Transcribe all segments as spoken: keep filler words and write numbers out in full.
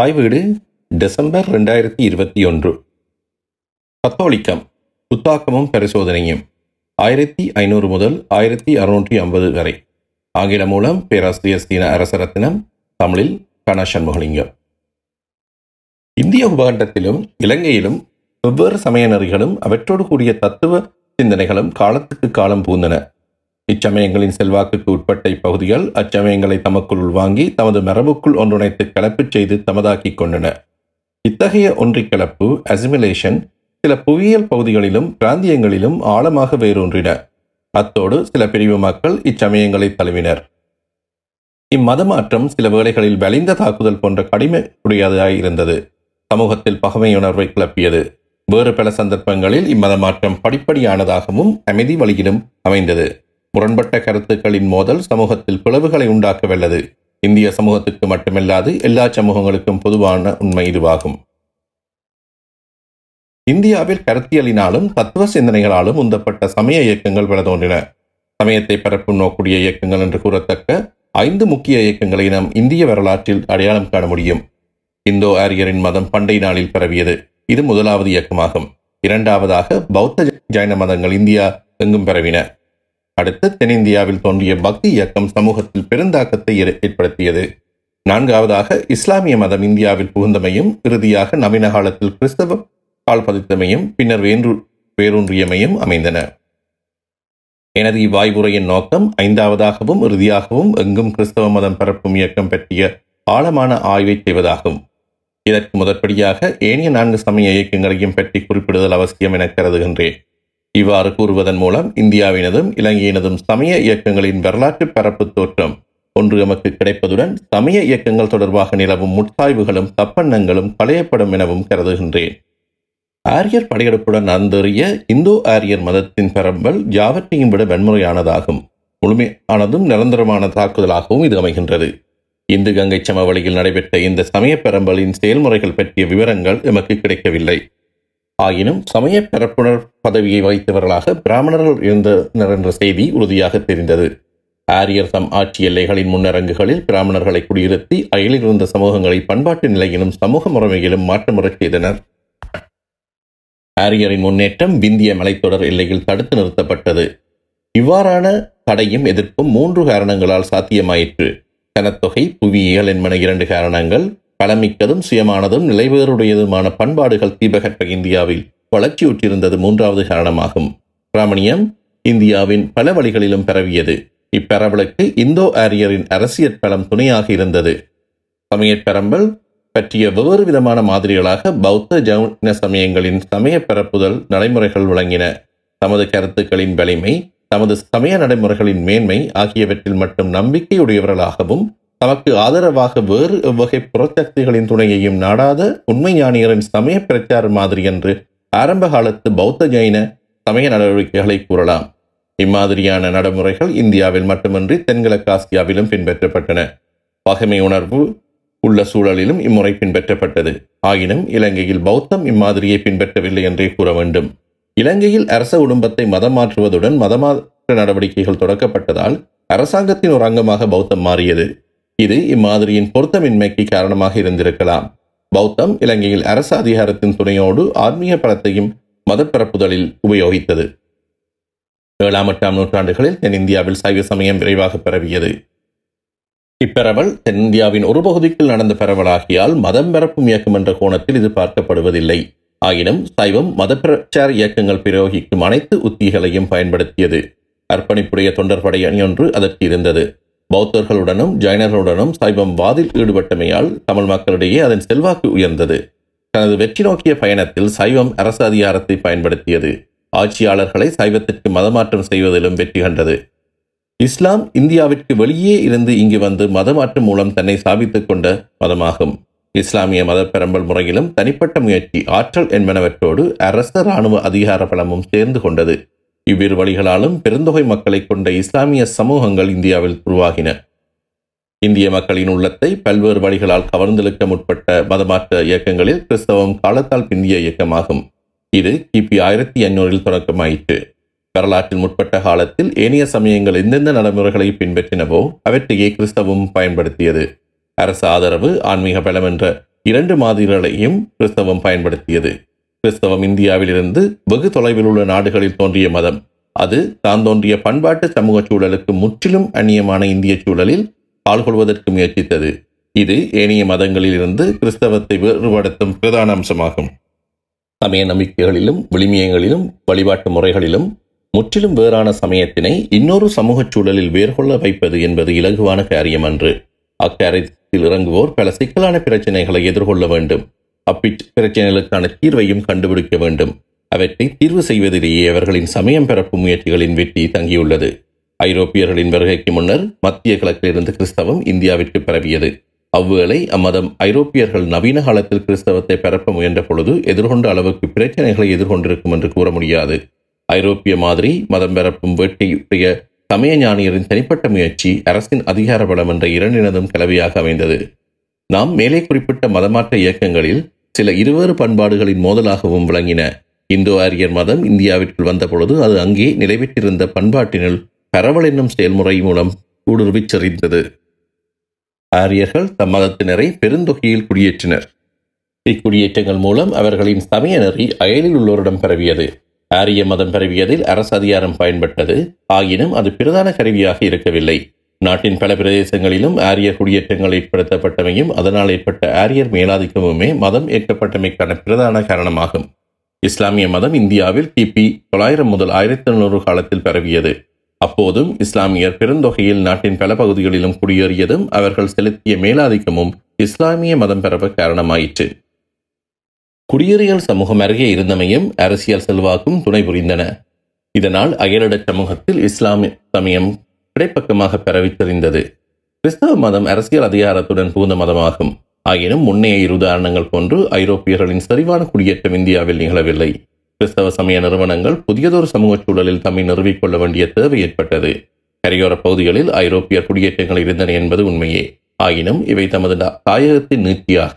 தாய் வீடு டிசம்பர் ரெண்டாயிரத்தி இருபத்தி ஒன்று. கத்தோலிக்கம் புத்தாக்கமும் பரிசோதனையும் ஆயிரத்தி ஐநூறு முதல் ஆயிரத்தி அறுநூற்றி ஐம்பது வரை. ஆங்கில மூலம் பேராசிரியர் சீன அரசரத்தினம், தமிழில் கண சண்முகலிங்கம். இந்திய உபகண்டத்திலும் இலங்கையிலும் வெவ்வேறு சமய நெறிகளும் அவற்றோடு கூடிய தத்துவ சிந்தனைகளும் காலத்துக்கு காலம் பூந்தன. இச்சமயங்களின் செல்வாக்குக்கு உட்பட்ட இப்பகுதிகள் அச்சமயங்களை தமக்குள் உள்வாங்கி தமது மரபுக்குள் ஒன்றுணைத்து கலப்பு செய்து தமதாக்கி கொண்டன. இத்தகைய ஒன்றிக்கலப்பு அசிமிலேஷன் சில புவியியல் பகுதிகளிலும் பிராந்தியங்களிலும் ஆழமாக வேரூன்றின. அத்தோடு சில பிரிவு மக்கள் இச்சமயங்களை தழுவினர். இம்மதமாற்றம் சில வேளைகளில் வலிந்த தாக்குதல் போன்ற கடுமையுடையதாயிருந்தது. சமூகத்தில் பகமையுணர்வை கிளப்பியது. வேறு பல சந்தர்ப்பங்களில் இம்மதமாற்றம் படிப்படியானதாகவும் அமைதி வழியிலும் அமைந்தது. முரண்பட்ட கருத்துக்களின் மோதல் சமூகத்தில் பிளவுகளை உண்டாக்க வல்லது. இந்திய சமூகத்துக்கு மட்டுமல்லாது எல்லா சமூகங்களுக்கும் பொதுவான உண்மை இதுவாகும். இந்தியாவில் கருத்தியலினாலும் தத்துவ சிந்தனைகளாலும் உந்தப்பட்ட சமய இயக்கங்கள் பல தோன்றின. சமயத்தை பரப்பும் நோக்குடைய இயக்கங்கள் என்று கூறத்தக்க ஐந்து முக்கிய இயக்கங்களை நாம் இந்திய வரலாற்றில் அடையாளம் காண முடியும். இந்தோ ஆரியரின் மதம் பண்டை நாளில் பரவியது. இது முதலாவது இயக்கமாகும். இரண்டாவதாக பௌத்த ஜைன மதங்கள் இந்தியா எங்கும் பரவின. அடுத்து தென்னிந்தியாவில் தோன்றிய பக்தி இயக்கம் சமூகத்தில் பெருந்தாக்கத்தை ஏற்படுத்தியது. நான்காவதாக இஸ்லாமிய மதம் இந்தியாவில் புகுந்தமையும், இறுதியாக நவீன காலத்தில் கிறிஸ்தவ கால் பதித்தமையும், பின்னர் வேறு வேரூன்றியமையும் அமைந்தன. எனது இவ்வாய்வுரையின் நோக்கம் ஐந்தாவதாகவும் இறுதியாகவும் எங்கும் கிறிஸ்தவ மதம் பரப்பும் இயக்கம் பற்றிய ஆழமான ஆய்வை செய்வதாகும். இதற்கு முதற்படியாக ஏனைய நான்கு சமய இயக்கங்களையும் பற்றி குறிப்பிடுதல் அவசியம் என கருதுகின்றேன். இவ்வாறு கூறுவதன் மூலம் இந்தியாவினதும் இலங்கையினதும் சமய இயக்கங்களின் வரலாற்று பரப்பு தோற்றம் ஒன்று எமக்கு கிடைப்பதுடன் சமய இயக்கங்கள் தொடர்பாக நிலவும் முற்சாய்வுகளும் தப்பெண்ணங்களும் களையப்படும் எனவும் கருதுகின்றேன். ஆரியர் படையெடுப்புடன் நடந்தேறிய இந்தோ ஆரியர் மதத்தின் பரம்பல் யாவற்றையும் விட வன்முறையானதாகும். முழுமையானதும் நிரந்தரமான தாக்குதலாகவும் இது அமைகின்றது. இந்து கங்கை சமவெளியில் நடைபெற்ற இந்த சமய பரம்பலின் செயல்முறைகள் பற்றிய விவரங்கள் எமக்கு கிடைக்கவில்லை. ஆயினும் சமய பரப்புணர் பதவியை வகித்தவர்களாக பிராமணர்கள் இருந்தனர் என்ற செய்தி உறுதியாக தெரிந்தது. ஆரியர் தம் ஆட்சி எல்லைகளின் முன்னரங்குகளில் பிராமணர்களை குடியிருத்தி அயலில் இருந்த சமூகங்களை பண்பாட்டு நிலையிலும் சமூக முறைமையிலும் மாற்றமுறை செய்தனர். ஆரியரின் முன்னேற்றம் விந்திய மலைத்தொடர் எல்லையில் தடுத்து நிறுத்தப்பட்டது. இவ்வாறான தடையும் எதிர்ப்பும் மூன்று காரணங்களால் சாத்தியமாயிற்று. சனத்தொகை, புவியியல் என்பன இரண்டு காரணங்கள். பலமிக்கதும் சுயமானதும் நிலைவேறுடையதுமான பண்பாடுகள் தீபகற்ப இந்தியாவில் வளர்ச்சியுற்றிருந்தது மூன்றாவது காரணமாகும். பிராமணியம் இந்தியாவின் பல வழிகளிலும் பரவியது. இப்பரவலுக்கு இந்தோ ஆரியரின் அரசியற் பலம் துணையாக இருந்தது. சமய பரம்பல் பற்றிய வெவ்வேறு விதமான மாதிரிகளாக பௌத்த ஜைன சமயங்களின் சமய பரப்புதல் நடைமுறைகள் விளங்கின. தமது கருத்துக்களின் வலிமை, தமது சமய நடைமுறைகளின் மேன்மை ஆகியவற்றில் மட்டும் நம்பிக்கையுடையவர்களாகவும் தமக்கு ஆதரவாக வேறு எவ்வகை புறச்சக்திகளின் துணையையும் நாடாத உண்மை ஞானியரின் சமய பிரச்சார மாதிரி என்று ஆரம்ப காலத்து பௌத்த ஜைன சமய நடவடிக்கைகளை கூறலாம். இம்மாதிரியான நடைமுறைகள் இந்தியாவில் மட்டுமின்றி தென்கிழக்காசியாவிலும் பின்பற்றப்பட்டன. பகைமை உணர்வு உள்ள சூழலிலும் இம்முறை பின்பற்றப்பட்டது. ஆயினும் இலங்கையில் பௌத்தம் இம்மாதிரியை பின்பற்றவில்லை என்றே கூற வேண்டும். இலங்கையில் அரச குடும்பத்தை மதம் மாற்றுவதுடன் மதமாற்ற நடவடிக்கைகள் தொடக்கப்பட்டதால் அரசாங்கத்தின் ஒரு அங்கமாக பௌத்தம் மாறியது. இது இம்மாதிரியின் பொருத்தமின்மைக்கு காரணமாக இருந்திருக்கலாம். பௌத்தம் இலங்கையில் அரச அதிகாரத்தின் துணையோடு ஆன்மீக பலத்தையும் மதப்பரப்புதலில் உபயோகித்தது. ஏழாம் எட்டாம் நூற்றாண்டுகளில் தென்னிந்தியாவில் சைவ சமயம் விரைவாக பரவியது. இப்பரவல் தென்னிந்தியாவின் ஒரு பகுதிக்குள் நடந்த பரவலாகியால் மதம் பரப்பும் இயக்கம் என்ற கோணத்தில் இது பார்க்கப்படுவதில்லை. ஆயினும் சைவம் மதப்பிரச்சார இயக்கங்கள் பிரயோகிக்கும் அனைத்து உத்திகளையும் பயன்படுத்தியது. அர்ப்பணிப்புடைய தொண்டர் படை அணியொன்று அதற்கு இருந்தது. பௌத்தர்களுடனும் ஜைனர்களுடனும் சைவம் வாதில் ஈடுபட்டமையால் தமிழ் மக்களிடையே அதன் செல்வாக்கு உயர்ந்தது. தனது வெற்றி நோக்கிய பயணத்தில் சைவம் அரச அதிகாரத்தை பயன்படுத்தியது. ஆட்சியாளர்களை சைவத்திற்கு மதமாற்றம் செய்வதிலும் வெற்றி கண்டது. இஸ்லாம் இந்தியாவிற்கு வெளியே இருந்து இங்கு வந்து மதமாற்றம் மூலம் தன்னை சாபித்துக் கொண்ட மதமாகும். இஸ்லாமிய மத பெரம்பல் முறையிலும் தனிப்பட்ட முயற்சி, ஆற்றல் என்பனவற்றோடு அரச இராணுவ அதிகார பலமும் சேர்ந்து கொண்டது. இவ்விரு வழிகளாலும் பெருந்தொகை மக்களை கொண்ட இஸ்லாமிய சமூகங்கள் இந்தியாவில் உருவாகின. இந்திய மக்களின் உள்ளத்தை பல்வேறு வழிகளால் கவர்ந்தெழுக்க முற்பட்ட மதமாற்ற இயக்கங்களில் கிறிஸ்தவம் காலத்தால் பிந்திய இயக்கமாகும். இது கிபி ஆயிரத்தி ஐநூறில் தொடக்கமாயிற்று. வரலாற்றில் முற்பட்ட காலத்தில் ஏனைய சமயங்கள் எந்தெந்த நடைமுறைகளை பின்பற்றினவோ அவற்றையே கிறிஸ்தவம் பயன்படுத்தியது. அரசு ஆதரவு, ஆன்மீக பலம் என்ற இரண்டு மாதிரிகளையும் கிறிஸ்தவம் பயன்படுத்தியது. கிறிஸ்தவம் இந்தியாவிலிருந்து வெகு தொலைவில் உள்ள நாடுகளில் தோன்றிய மதம். அது தான் தோன்றிய பண்பாட்டு சமூக சூழலுக்கு முற்றிலும் அந்நியமான இந்திய சூழலில் ஆள்கொள்வதற்கு முயற்சித்தது. இது ஏனைய மதங்களில் இருந்து கிறிஸ்தவத்தை வேறுபடுத்தும் பிரதான அம்சமாகும். சமய நம்பிக்கைகளிலும் விளிமியங்களிலும் வழிபாட்டு முறைகளிலும் முற்றிலும் வேறான சமயத்தினை இன்னொரு சமூக சூழலில் வேர்கொள்ள வைப்பது என்பது இலகுவான காரியம் அன்று. அக்காரியத்தில் இறங்குவோர் பல சிக்கலான பிரச்சனைகளை எதிர்கொள்ள வேண்டும். அப்பிரச்சனைகளுக்கான தீர்வையும் கண்டுபிடிக்க வேண்டும். அவற்றை தீர்வு செய்வதிலேயே அவர்களின் சமயம் பரப்பும் முயற்சிகளின் வெற்றி தங்கியுள்ளது. ஐரோப்பியர்களின் வருகைக்கு முன்னர் மத்திய கிழக்கிலிருந்து கிறிஸ்தவம் இந்தியாவிற்கு பரவியது. அவ்வேளை அம்மதம் ஐரோப்பியர்கள் நவீன காலத்தில் கிறிஸ்தவத்தை பரப்ப முயன்ற பொழுது எதிர்கொண்ட அளவுக்கு பிரச்சனைகளை எதிர்கொண்டிருக்கும் என்று கூற முடியாது. ஐரோப்பிய மாதிரி மதம் பரப்பும் வேட்கையுடைய சமய ஞானியரின் தனிப்பட்ட முயற்சி அரசின் அதிகார பலம் என்ற இரண்டினதும் கலவையாக அமைந்தது. நாம் மேலே குறிப்பிட்ட மதமாற்ற இயக்கங்களில் சில இருவேறு பண்பாடுகளின் மோதலாகவும் விளங்கின. இந்தோ ஆரியர் மதம் இந்தியாவிற்குள் வந்தபொழுது அது அங்கே நிலைபெற்றிருந்த பண்பாட்டினுள் பரவல் என்னும் செயல்முறை மூலம் ஊடுருவி செறிந்தது. ஆரியர்கள் தம் மதத்தினரை பெருந்தொகையில் குடியேற்றினர். இக்குடியேற்றங்கள் மூலம் அவர்களின் சமய நெறி அயலில் உள்ளோரிடம் பரவியது. ஆரிய மதம் பரவியதில் அரசு அதிகாரம் பயன்பட்டது. ஆயினும் அது பிரதான கருவியாக இருக்கவில்லை. நாட்டின் பல பிரதேசங்களிலும் ஆரியர் குடியேற்றங்கள் ஏற்படுத்தப்பட்டமையும் அதனால் ஏற்பட்ட ஆரியர் மேலாதிக்கமுமே மதம் ஏற்கப்பட்டமைக்கான பிரதான காரணமாகும். இஸ்லாமிய மதம் இந்தியாவில் கிபி தொள்ளாயிரம் முதல் ஆயிரத்தி தொண்ணூறு காலத்தில் பரவியது. அப்போதும் இஸ்லாமியர் பெருந்தொகையில் நாட்டின் பல பகுதிகளிலும் குடியேறியதும் அவர்கள் செலுத்திய மேலாதிக்கமும் இஸ்லாமிய மதம் பரவ காரணமாயிற்று. குடியேறியல் சமூகம் அருகே இருந்தமையும் அரசியல் செல்வாக்கும் துணை புரிந்தன. இதனால் அயலிட சமூகத்தில் இஸ்லாமிய சமயம் இடைப்பக்கமாக பரவி தெரிந்தது. கிறிஸ்தவ மதம் அரசியல் அதிகாரத்துடன் புகுந்த மதமாகும். ஆயினும் முன்னைய இரு உதாரணங்கள் போன்று ஐரோப்பியர்களின் சரிவான குடியேற்றம் இந்தியாவில் நிகழவில்லை. கிறிஸ்தவ சமய நிறுவனங்கள் புதியதொரு சமூக சூழலில் தம்மை நிறுவிக்கொள்ள வேண்டிய தேவை ஏற்பட்டது. கரையோர பகுதிகளில் ஐரோப்பியர் குடியேற்றங்கள் இருந்தன என்பது உண்மையே. ஆயினும் இவை தமது தாயகத்தின் நீட்சியாக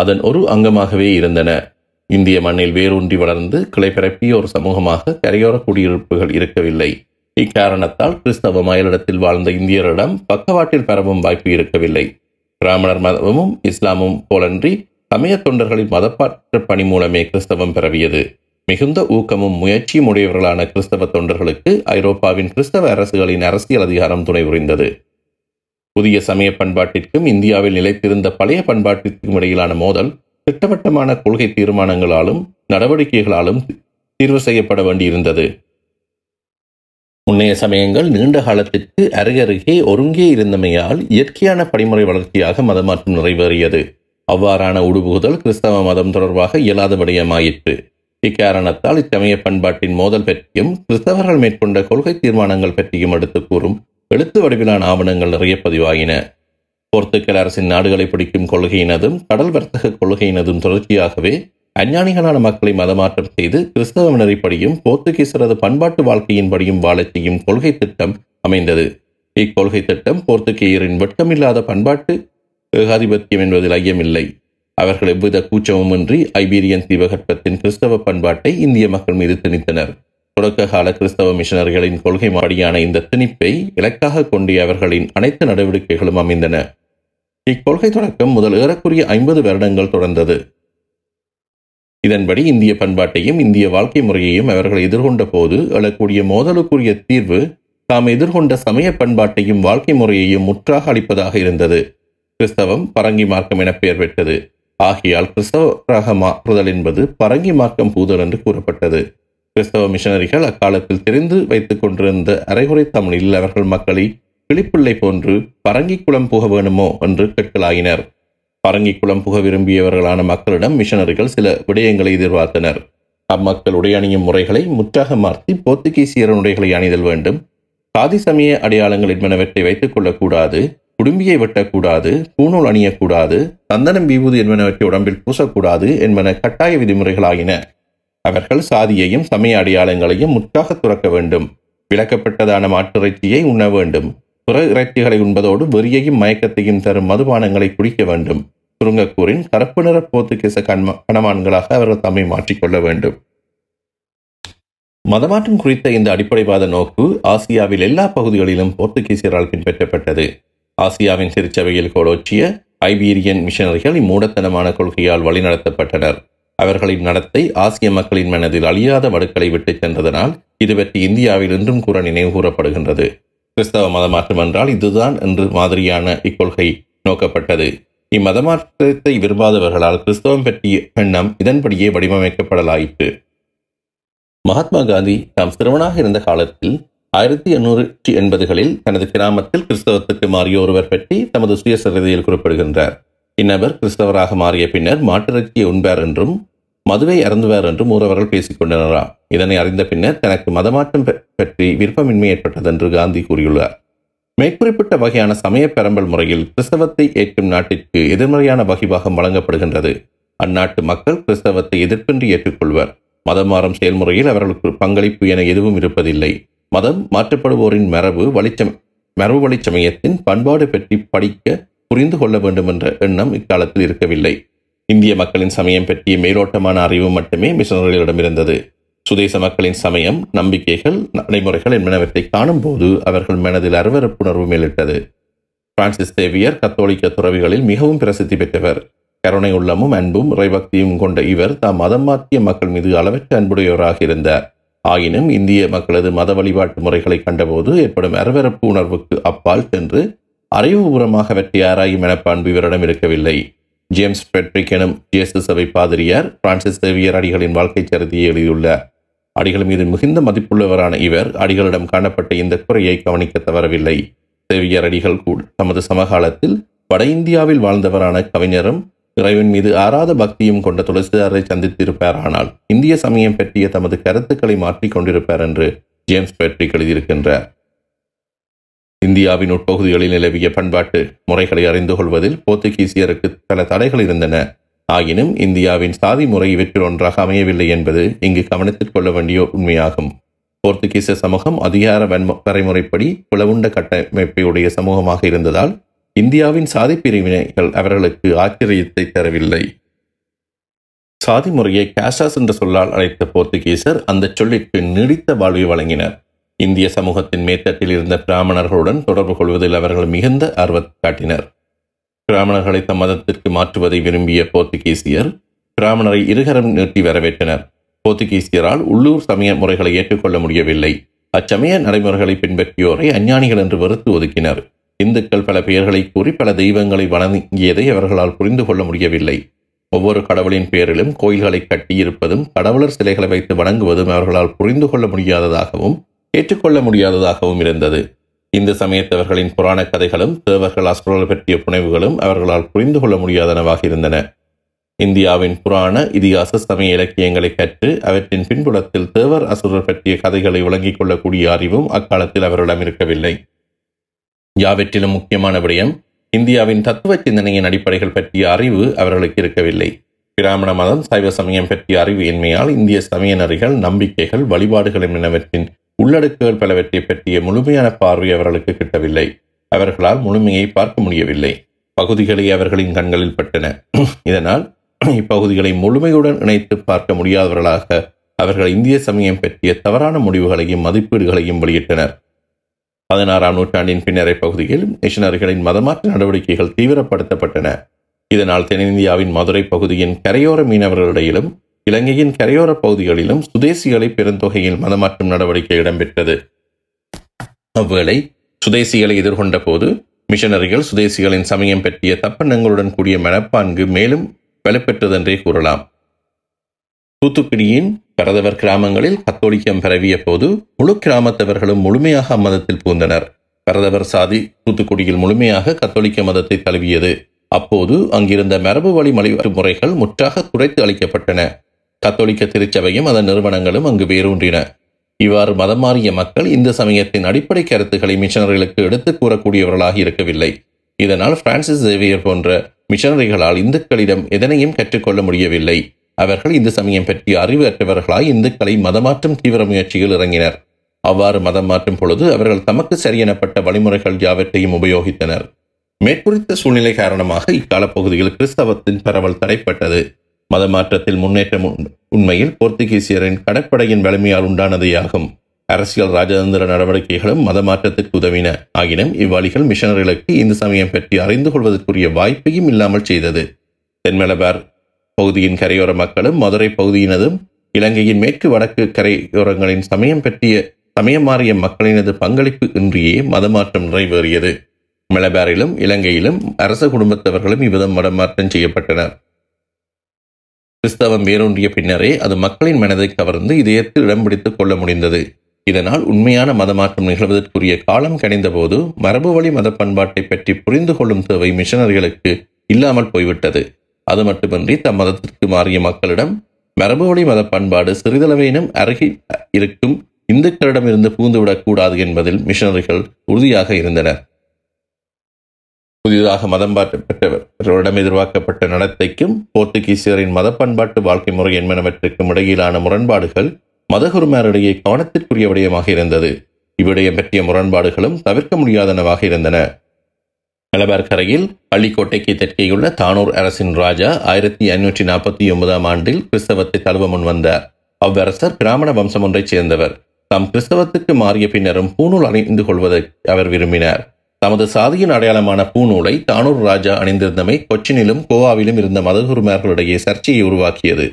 அதன் ஒரு அங்கமாகவே இருந்தன. இந்திய மண்ணில் வேரூன்றி வளர்ந்து கிளை பரப்பிய ஒரு சமூகமாக கரையோர குடியிருப்புகள் இருக்கவில்லை. இக்காரணத்தால் கிறிஸ்தவ மயலிடத்தில் வாழ்ந்த இந்தியரிடம் பக்கவாட்டில் பரவும் வாய்ப்பு இருக்கவில்லை. பிராமணர் மதமும் இஸ்லாமும் போலன்றி சமய தொண்டர்களின் மதப்பாற்ற பணி மூலமே கிறிஸ்தவம் பரவியது. மிகுந்த ஊக்கமும் முயற்சியும் உடையவர்களான கிறிஸ்தவ தொண்டர்களுக்கு ஐரோப்பாவின் கிறிஸ்தவ அரசுகளின் அரசியல் அதிகாரம் துணை புரிந்தது. புதிய சமய பண்பாட்டிற்கும் இந்தியாவில் நிலைத்திருந்த பழைய பண்பாட்டிற்கும் இடையிலான மோதல் திட்டவட்டமான கொள்கை தீர்மானங்களாலும் நடவடிக்கைகளாலும் தீர்வு செய்யப்பட வேண்டியிருந்தது. முன்னைய சமயங்கள் நீண்ட காலத்திற்கு அருகருகே ஒருங்கே இருந்தமையால் இயற்கையான படிமுறை வளர்ச்சியாக மதமாற்றம் நிறைவேறியது. அவ்வாறான ஊடுபுகுதல் கிறிஸ்தவ மதம் தொடர்பாக இயலாதபடியமாயிற்று. இக்காரணத்தால் இச்சமய பண்பாட்டின் மோதல் பற்றியும் கிறிஸ்தவர்கள் மேற்கொண்ட கொள்கை தீர்மானங்கள் பற்றியும் எடுத்து கூறும் எழுத்து வடிவிலான ஆவணங்கள் நிறைய பதிவாயின. போர்த்துக்கல் அரசின் நாடுகளை பிடிக்கும் கொள்கையினதும் கடல் வர்த்தக கொள்கையினதும் தொடர்ச்சியாகவே அஞ்ஞானிகளான மக்களை மதமாற்றம் செய்து கிறிஸ்தவ நெறிப்படியும் போர்த்துகீசரது பண்பாட்டு வாழ்க்கையின்படியும் வாழச் செய்யும் கொள்கை திட்டம் அமைந்தது. இக்கொள்கை திட்டம் போர்த்துகேயரின் வெட்கமில்லாத பண்பாட்டு ஏகாதிபத்தியம் என்பதில் ஐயமில்லை. அவர்கள் எவ்வித கூச்சமுமின்றி ஐபீரியன் தீபகற்பத்தின் கிறிஸ்தவ பண்பாட்டை இந்திய மக்கள் மீது திணித்தனர். தொடக்க கால கிறிஸ்தவ மிஷனர்களின் கொள்கை மாடியான இந்த திணிப்பை இலக்காக கொண்டே அவர்களின் அனைத்து நடவடிக்கைகளும் அமைந்தன. இக்கொள்கை தொடக்கம் முதல் ஏறக்குரிய ஐம்பது வருடங்கள் தொடர்ந்தது. இதன்படி இந்திய பண்பாட்டையும் இந்திய வாழ்க்கை முறையையும் அவர்கள் எதிர்கொண்ட போது எழக்கூடிய மோதலுக்குரிய தீர்வு தாம் எதிர்கொண்ட சமய பண்பாட்டையும் வாழ்க்கை முறையையும் முற்றாக அளிப்பதாக இருந்தது. கிறிஸ்தவம் பரங்கி மார்க்கம் என பெயர் பெற்றது. ஆகையால் கிறிஸ்தவராக மாற்றுதல் என்பது பரங்கி மார்க்கம் பூதல் என்று கூறப்பட்டது. கிறிஸ்தவ மிஷனரிகள் அக்காலத்தில் தெரிந்து வைத்துக் கொண்டிருந்த அரைகுறை தமிழில் அவர்கள் மக்களை கிளிப்பிள்ளை போன்று பரங்கி குளம் புக வேணுமோ என்று கேட்கலாயினர். பரங்கி குளம் புக விரும்பியவர்களான மக்களிடம் மிஷனரிகள் சில விடயங்களை எதிர்பார்த்தனர். அம்மக்கள் உடையணியும் முறைகளை முற்றாக மாற்றி போர்த்துகீசியர் உடைகளை அணிதல் வேண்டும், சாதி சமய அடையாளங்கள் என்பனவற்றை வைத்துக் கொள்ளக்கூடாது, குடும்பியை வெட்டக்கூடாது, பூணூல் அணியக்கூடாது, சந்தனம் விபூதி என்பனவற்றை உடம்பில் பூசக்கூடாது என்பன கட்டாய விதிமுறைகளாகின. அவர்கள் சாதியையும் சமய அடையாளங்களையும் முற்றாக துறக்க வேண்டும். விலக்கப்பட்டதான மாட்டிறைச்சியை உண்ண வேண்டும். புற இறைச்சிகளை உண்பதோடு வெறியையும் மயக்கத்தையும் தரும் மதுபானங்களை குடிக்க வேண்டும். சுருங்கக்கூரின் கருப்பு நிற போர்த்துகீச கண் கணவான்களாக அவர்கள் தம்மை மாற்றிக்கொள்ள வேண்டும். மதமாற்றம் குறித்த இந்த அடிப்படைவாத நோக்கு ஆசியாவில் எல்லா பகுதிகளிலும் போர்த்துகீசியரால் பின்பற்றப்பட்டது. ஆசியாவின் திருச்சபையில் கோலோச்சிய ஐபீரியன் மிஷனரிகள் இம்மூடத்தனமான கொள்கையால் வழிநடத்தப்பட்டனர். அவர்களின் நடத்தை ஆசிய மக்களின் மனதில் அழியாத வடுக்களை விட்டு சென்றதனால் இது பற்றி இந்தியாவில் இன்றும் கூட நினைவு கூறப்படுகின்றது. கிறிஸ்தவ மதமாற்றம் என்றால் இதுதான் என்று மாதிரியான இக்கொள்கை நோக்கப்பட்டது. இம்மதமாற்றத்தை விரும்பாதவர்களால் கிறிஸ்தவம் பற்றிய எண்ணம் இதன்படியே வடிவமைக்கப்படலாயிற்று. மகாத்மா காந்தி தாம் சிறுவனாக இருந்த காலத்தில் ஆயிரத்தி எண்ணூற்றி எண்பதுகளில் தனது கிராமத்தில் கிறிஸ்தவத்துக்கு மாறிய ஒருவர் பற்றி தமது சுயசரிதையில் குறிப்பிடுகின்றார். இன்னவர் கிறிஸ்தவராக மாறிய பின்னர் மாட்டிறைச்சியை உண்பார் என்றும் மதுவை அருந்துவார் என்றும் ஊரவர்கள் பேசிக் கொண்டனரா. இதனை அறிந்த பின்னர் தனக்கு மதமாற்றம் பற்றி விருப்பமின்மை ஏற்பட்டது என்று காந்தி கூறியுள்ளார். மேற்குறிப்பிட்ட வகையான சமய பெரம்பல் முறையில் கிறிஸ்தவத்தை ஏற்கும் நாட்டிற்கு எதிர்மறையான வகிபாகம் வழங்கப்படுகின்றது. அந்நாட்டு மக்கள் கிறிஸ்தவத்தை எதிர்ப்பின்றி ஏற்றுக்கொள்வர். மதம் மாறும் செயல்முறையில் அவர்களுக்கு பங்களிப்பு என எதுவும் இருப்பதில்லை. மதம் மாற்றப்படுவோரின் மரபு வழிச்சம மரபு வழிச்சமயத்தின் பண்பாடு பற்றி படிக்க புரிந்து கொள்ள வேண்டும் என்ற எண்ணம் இக்காலத்தில் இருக்கவில்லை. இந்திய மக்களின் சமயம் பற்றிய மேலோட்டமான அறிவு மட்டுமே மிஷனரிகளிடமிருந்தது. சுதேச மக்களின் சமயம், நம்பிக்கைகள், நடைமுறைகள் என்பனவற்றை காணும் போது அவர்கள் மனதில் அருவறுப்புணர்வு மேலிட்டது. பிரான்சிஸ் சேவியர் கத்தோலிக்க துறவிகளில் மிகவும் பிரசித்தி பெற்றவர். கருணை உள்ளமும் அன்பும் இறைபக்தியும் கொண்ட இவர் தாம் மதம் மாற்றிய மக்கள் மீது அளவற்ற அன்புடையவராக இருந்தார். ஆயினும் இந்திய மக்களது மத வழிபாட்டு முறைகளை கண்டபோது ஏற்படும் அருவறுப்பு உணர்வுக்கு அப்பால் சென்று அறிவுபூர்வமாக அவற்றை ஆராயும் மனப்பான்பு இவரிடம் இருக்கவில்லை. ஜேம்ஸ் பெட்ரிக் எனும் இயேசு சபை பாதிரியார் பிரான்சிஸ் சேவியர் அடிகளின் வாழ்க்கை சரிதையை எழுதியுள்ளார். அடிகள் மீது மிகுந்த மதிப்புள்ளவரான இவர் அடிகளிடம் காணப்பட்ட இந்த குறையை கவனிக்க தவறவில்லை. சேவியர் அடிகள் தமது சமகாலத்தில் வட இந்தியாவில் வாழ்ந்தவரான கவிஞரும் இறைவன் மீது ஆறாத பக்தியும் கொண்ட துளசிதாரை சந்தித்திருப்பார். ஆனால் இந்திய சமயம் பற்றிய தமது கருத்துக்களை மாற்றிக் கொண்டிருப்பார் என்று ஜேம்ஸ் பெட்ரிக் எழுதியிருக்கின்றார். இந்தியாவின் உட்பகுதிகளில் நிலவிய பண்பாட்டு முறைகளை அறிந்து கொள்வதில் போர்த்துகீசியருக்கு பல தடைகள் இருந்தன. ஆயினும் இந்தியாவின் சாதி முறை இவற்றில் ஒன்றாக அமையவில்லை என்பது இங்கு கவனத்தில் கொள்ள வேண்டிய உண்மையாகும். போர்த்துகீச சமூகம் அதிகார வரைமுறைப்படி புலவுண்ட கட்டமைப்பை உடைய சமூகமாக இருந்ததால் இந்தியாவின் சாதி பிரிவினைகள் அவர்களுக்கு ஆச்சரியத்தை தரவில்லை. சாதி முறையை கேஷாஸ் என்ற சொல்லால் அழைத்த போர்த்துகீசர் அந்த சொல்லிற்கு நீடித்த வாழ்வை வழங்கினர். இந்திய சமூகத்தின் மேத்தட்டில் இருந்த பிராமணர்களுடன் தொடர்பு கொள்வதில் அவர்கள் மிகுந்த ஆர்வத்தை காட்டினர். பிராமணர்களை தம் மதத்திற்கு மாற்றுவதை விரும்பிய போர்த்துகீசியர் பிராமணரை இருகரம் நீட்டி வரவேற்றனர். போர்த்துகீசியரால் உள்ளூர் சமய முறைகளை ஏற்றுக்கொள்ள முடியவில்லை. அச்சமய நடைமுறைகளை பின்பற்றியோரை அஞ்ஞானிகள் என்று வெறுத்து ஒதுக்கினர். இந்துக்கள் பல பெயர்களை கூறி பல தெய்வங்களை வணங்கியதை அவர்களால் புரிந்து கொள்ள முடியவில்லை. ஒவ்வொரு கடவுளின் பெயரிலும் கோயில்களை கட்டியிருப்பதும் கடவுளர் சிலைகளை வைத்து வணங்குவதும் அவர்களால் புரிந்து கொள்ள முடியாததாகவும் ஏற்றுக்கொள்ள முடியாததாகவும் இருந்தது. இந்து சமயத்தவர்களின் புராண கதைகளும் தேவர்கள் அசுரர்கள் பற்றிய புனைவுகளும் அவர்களால் புரிந்து கொள்ள முடியாதனவாக இருந்தன. இந்தியாவின் புராண இதிகாச சமய இலக்கியங்களை கற்று அவற்றின் பின்புலத்தில் தேவர் அசுரர் பற்றிய கதைகளை விளங்கிக் கொள்ளக்கூடிய அறிவும் அக்காலத்தில் அவர்களிடம் இருக்கவில்லை. யாவற்றிலும் முக்கியமான விடயம் இந்தியாவின் தத்துவ சிந்தனையின் அடிப்படைகள் பற்றிய அறிவு அவர்களுக்கு இருக்கவில்லை. பிராமண மதம் சைவ சமயம் பற்றிய அறிவு இன்மையால் இந்திய சமயநெறிகள், நம்பிக்கைகள், வழிபாடுகள் என்பனவற்றின் உள்ளடக்குகள் பலவற்றை பற்றிய முழுமையான பார்வை அவர்களுக்கு கிட்டவில்லை. அவர்களால் முழுமையை பார்க்க முடியவில்லை. பகுதிகளை அவர்களின் கண்களில் பட்டன. இதனால் இப்பகுதிகளை முழுமையுடன் இணைத்து பார்க்க முடியாதவர்களாக அவர்கள் இந்திய சமயம் பற்றிய தவறான முடிவுகளையும் மதிப்பீடுகளையும் வெளியிட்டனர். பதினாறாம் நூற்றாண்டின் பின்னரை பகுதியில் மிஷனரிகளின் மதமாற்ற நடவடிக்கைகள் தீவிரப்படுத்தப்பட்டன. இதனால் தென்னிந்தியாவின் மதுரை பகுதியின் கரையோர மீனவர்களிடையிலும் இலங்கையின் கரையோர பகுதிகளிலும் சுதேசிகளை பெருந்தொகையில் மதமாற்றும் நடவடிக்கை இடம்பெற்றது. அவ்வேளை சுதேசிகளை எதிர்கொண்ட போது மிஷனரிகள் சுதேசிகளின் சமயம் பற்றிய தப்பெண்ணங்களுடன் கூடிய மனப்பான்கு மேலும் வலுப்பெற்றதென்றே கூறலாம். தூத்துக்குடியின் பரதவர் கிராமங்களில் கத்தோலிக்கம் பரவிய போது முழு கிராமத்தவர்களும் முழுமையாக அம்மதத்தில் பூந்தனர். பரதவர் சாதி தூத்துக்குடியில் முழுமையாக கத்தோலிக்க மதத்தை தழுவியது. அப்போது அங்கிருந்த மரபு வழி வழிபாட்டு முறைகள் முற்றாக துடைத்து அளிக்கப்பட்டன. கத்தோலிக்க திருச்சபையும் அதன் நிறுவனங்களும் அங்கு வேரூன்றின. இவ்வாறு மதம் மாறிய மக்கள் இந்த சமயத்தின் அடிப்படை கருத்துக்களை மிஷனரிகளுக்கு எடுத்து கூறக்கூடியவர்களாக இருக்கவில்லை. இதனால் பிரான்சிஸ் சேவியர் போன்ற மிஷனரிகளால் இந்துக்களிடம் எதனையும் கற்றுக்கொள்ள முடியவில்லை. அவர்கள் இந்த சமயம் பற்றி அறிவு அற்றவர்களாய் இந்துக்களை மதமாற்றும் தீவிர முயற்சியில் இறங்கினர். அவ்வாறு மதம் மாற்றும் பொழுது அவர்கள் தமக்கு சரியெனப்பட்ட வழிமுறைகள் யாவற்றையும் உபயோகித்தனர். மேற்குறித்த சூழ்நிலை காரணமாக இக்கால பகுதியில் கிறிஸ்தவத்தின் பரவல் தடைப்பட்டது. மதமாற்றத்தில் முன்னேற்றம் உண்மையில் போர்த்துகீசியரின் கடற்படையின் வலிமையால் உண்டானதேயாகும். அரசியல் ராஜதந்திர நடவடிக்கைகளும் மதமாற்றத்திற்கு உதவின. ஆகினும் இவ்வாளிகள் மிஷனர்களுக்கு இந்து சமயம் பற்றி அறிந்து கொள்வதற்குரிய வாய்ப்பையும் இல்லாமல் செய்தது. தென்மலபார் பகுதியின் கரையோர மக்களும் மதுரை பகுதியினதும் இலங்கையின் மேற்கு வடக்கு கரையோரங்களின் சமயம் பற்றிய சமயம் மாறிய மக்களினது பங்களிப்பு இன்றியே மதமாற்றம் நிறைவேறியது. மலபாரிலும் இலங்கையிலும் அரச குடும்பத்தவர்களும் இவ்விதம் மதமாற்றம் செய்யப்பட்டனர். கிறிஸ்தவம் வேரூன்றிய பின்னரே அது மக்களின் மனதை கவர்ந்து இதயத்து இடம் பிடித்துக் கொள்ள முடிந்தது. இதனால் உண்மையான மதமாற்றம் நிகழ்வதற்குரிய காலம் கணிந்தபோது மரபு வழி மத பண்பாட்டை பற்றி புரிந்து கொள்ளும் தேவை மிஷனர்களுக்கு இல்லாமல் போய்விட்டது. அது மட்டுமின்றி தம் மதத்திற்கு மாறிய மக்களிடம் மரபு வழி மத பண்பாடு சிறிதளவேனும் அருகில் இருக்கும் இந்துக்களிடமிருந்து புகுந்துவிடக்கூடாது என்பதில் மிஷனர்கள் உறுதியாக இருந்தனர். புதிதாக மதம் மாற்றப்பட்டவர்களிடம் எதிர்பார்க்கப்பட்ட நடத்தைக்கும் போர்த்துகீசியரின் மத பண்பாட்டு வாழ்க்கை முறை என்பனவற்றிற்கும் இடையிலான முரண்பாடுகள் மதகுருமாரிடையே கவனத்திற்குரிய விடயமாக இருந்தது. இவ்விடயம் பற்றிய முரண்பாடுகளும் தவிர்க்க முடியாதனவாக இருந்தன. மலபார் கரையில் பள்ளிக்கோட்டைக்கு தெற்கேயுள்ள தானூர் அரசின் ராஜா ஆயிரத்தி ஐநூற்றி நாற்பத்தி ஒன்பதாம் ஆண்டில் கிறிஸ்தவத்தை தழுவ முன்வந்தார். அவ்வரசர் பிராமண வம்சம் ஒன்றைச் சேர்ந்தவர். தாம் கிறிஸ்தவத்துக்கு மாறிய பின்னரும் பூநூல் அணிந்து கொள்வதை அவர் விரும்பினார். தமது சாதியின் அடையாளமான பூநூலை தானூர் ராஜா அணிந்திருந்தமை கொச்சினிலும் கோவாவிலும் இருந்த மதகுருமார்களிடையே சர்ச்சையை உருவாக்கியது.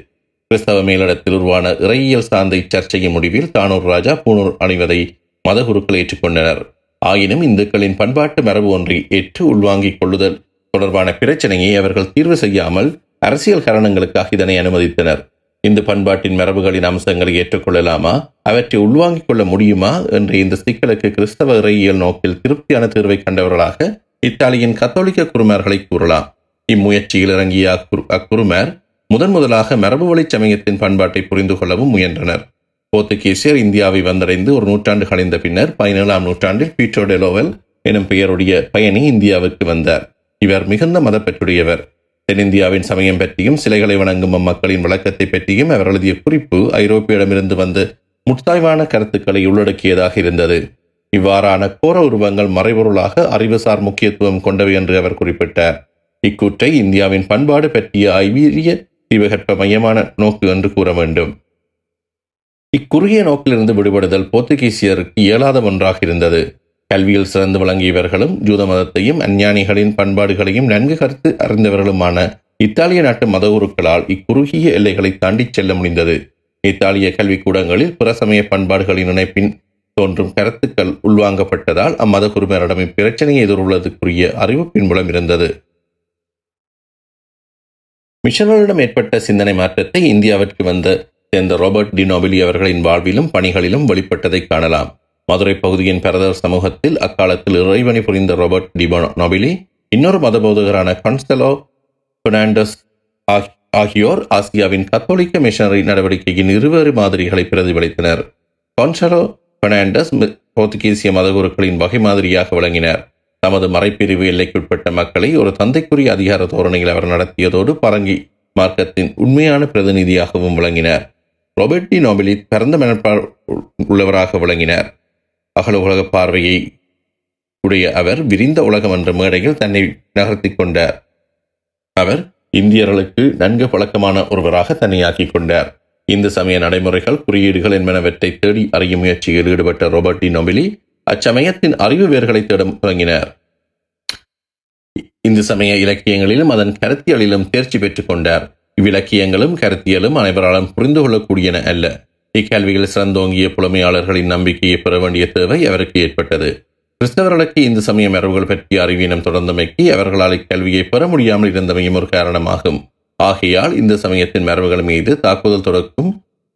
கிறிஸ்தவ மேலிடத்தில் உருவான இறையியல் சார்ந்த இச்சர்ச்சையின் முடிவில் தானூர் ராஜா பூநூல் அணிவதை மதகுருக்கள் ஏற்றுக்கொண்டனர். ஆயினும் இந்துக்களின் பண்பாட்டு மரபு ஒன்றை ஏற்று உள்வாங்கிக் கொள்ளுதல் தொடர்பான பிரச்சனையை அவர்கள் தீர்வு செய்யாமல் அரசியல் காரணங்களுக்காக இதனை அனுமதித்தனர். இந்து பண்பாட்டின் மரபுகளின் அம்சங்களை ஏற்றுக்கொள்ளலாமா, அவற்றை உள்வாங்கிக் கொள்ள முடியுமா என்ற இந்த சிக்கலுக்கு கிறிஸ்தவ இறையியல் நோக்கில் திருப்தியான தீர்வை கண்டவர்களாக இத்தாலியின் கத்தோலிக்க குருமார்களை கூறலாம். இம்முயற்சியில் இறங்கிய அக்குரு அக்குருமார் முதன் முதலாக மரபு வழி சமயத்தின் பண்பாட்டை புரிந்து கொள்ளவும் முயன்றனர். போர்த்துகீசியர் இந்தியாவை வந்தடைந்து ஒரு நூற்றாண்டு கழிந்த பின்னர் பதினேழாம் நூற்றாண்டில் பீட்ரோ டெலோவெல் எனும் பெயருடைய பயணி இந்தியாவுக்கு வந்தார். இவர் மிகுந்த மதப்பற்றுடையவர். தென்னிந்தியாவின் சமயம் பற்றியும் சிலைகளை வணங்கும் மக்களின் வழக்கத்தை பற்றியும் அவர் எழுதிய குறிப்பு ஐரோப்பியிடமிருந்து வந்து முத்தாய்வான கருத்துக்களை உள்ளடக்கியதாக இருந்தது. இவ்வாறான கோர உருவங்கள் மறைபொருளாக அறிவுசார் முக்கியத்துவம் கொண்டவை என்று அவர் குறிப்பிட்டார். இக்கூற்றை இந்தியாவின் பண்பாடு பற்றிய ஐவீரிய தீபகற்ப மையமான நோக்கு என்று கூற வேண்டும். இக்குறுகிய நோக்கிலிருந்து விடுபடுதல் போர்த்துகீசியருக்கு இயலாத ஒன்றாக இருந்தது. கல்வியில் சிறந்து விளங்கியவர்களும் ஜூத மதத்தையும் அஞ்ஞானிகளின் பண்பாடுகளையும் நன்கு கருத்து அறிந்தவர்களுமான இத்தாலிய நாட்டு மதகுருக்களால் இக்குறுகிய எல்லைகளை தாண்டி செல்ல முடிந்தது. இத்தாலிய கல்விக்கூடங்களில் பிற சமய பண்பாடுகளின் இணைப்பின் தோன்றும் கருத்துக்கள் உள்வாங்கப்பட்டதால் அம்மதகுருமரிடம் இப்பிரச்சனையை எதிர்கொள்வதற்குரிய அறிவு பின்புலம் இருந்தது. மிஷனர்களிடம் ஏற்பட்ட சிந்தனை மாற்றத்தை இந்தியாவிற்கு வந்த சேர்ந்த ராபர்ட் டி நோபிலி அவர்களின் வாழ்விலும் பணிகளிலும் வெளிப்பட்டதை காணலாம். மதுரை பகுதியின் பரதர் சமூகத்தில் அக்காலத்தில் இறைவனை புரிந்த ராபர்ட் டி நோபிலி இன்னொரு மதபோதகரான கன்சலோ பெர்னாண்டஸ் ஆகியோர் ஆசியாவின் கத்தோலிக்க மிஷனரி நடவடிக்கையின் இருவேறு மாதிரிகளை பிரதிபலித்தனர். கன்சலோ பெர்னாண்டஸ் போர்த்துகீசிய மதகுருக்களின் வகை மாதிரியாக விளங்கினார். தமது மறைப்பிரிவு எல்லைக்குட்பட்ட மக்களை ஒரு தந்தைக்குரிய அதிகார தோரணையில் அவர் நடத்தியதோடு பரங்கி மார்க்கத்தின் உண்மையான பிரதிநிதியாகவும் விளங்கினார். ராபர்ட் டி நோபிலி பரந்த மனப்பால் உள்ளவராக விளங்கினார். அகல உலக பார்வையை உடைய அவர் விரிந்த உலகம் என்ற மேடையில் தன்னை நகர்த்தி கொண்டார். அவர் இந்தியர்களுக்கு நன்கு பழக்கமான ஒருவராக தன்னை ஆக்கிக் கொண்டார். இந்து சமய நடைமுறைகள், குறியீடுகள் என்பனவற்றை தேடி அறியும் முயற்சியில் ஈடுபட்ட ராபர்ட் டி நோபிலி அச்சமயத்தின் அறிவு வேர்களை தேட தொடங்கினார். இந்து சமய இலக்கியங்களிலும் அதன் கருத்தியலிலும் தேர்ச்சி பெற்றுக் கொண்டார். இவ்விலக்கியங்களும் கருத்தியலும் அனைவராலும் புரிந்து கொள்ளக்கூடியன அல்ல. இக்கல்வியில் சிறந்தோங்கிய புலமையாளர்களின் நம்பிக்கையை பெற வேண்டிய தேவை அவருக்கு ஏற்பட்டது. கிறிஸ்தவர்களுக்கு இந்து சமய மரபுகள் பற்றிய அறிவீனம் தொடர்ந்தமைக்கு அவர்களால் இக்கல்வியை பெற முடியாமல் இருந்தமையும் ஒரு காரணமாகும். ஆகையால் இந்து சமயத்தின் மரபுகள் மீது தாக்குதல் தொடக்கும்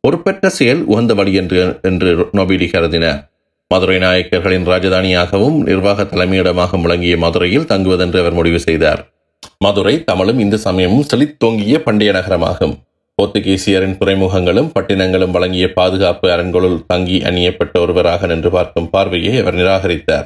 பொறுப்பற்ற செயல் உகந்த வழி என்று என்று நோபிலி கருதினார். மதுரை நாயக்கர்களின் ராஜதானியாகவும் நிர்வாக தலைமையிடமாகவும் விளங்கிய மதுரையில் தங்குவதென்று அவர் முடிவு செய்தார். மதுரை தமிழும் இந்து சமயமும் செழித்தோங்கிய பண்டைய நகரமாகும். போர்த்துகீசியரின் துறைமுகங்களும் பட்டினங்களும் வழங்கிய பாதுகாப்பு அரண்களுள் தங்கி அணியப்பட்ட ஒருவராக நின்று பார்க்கும் பார்வையை அவர் நிராகரித்தார்.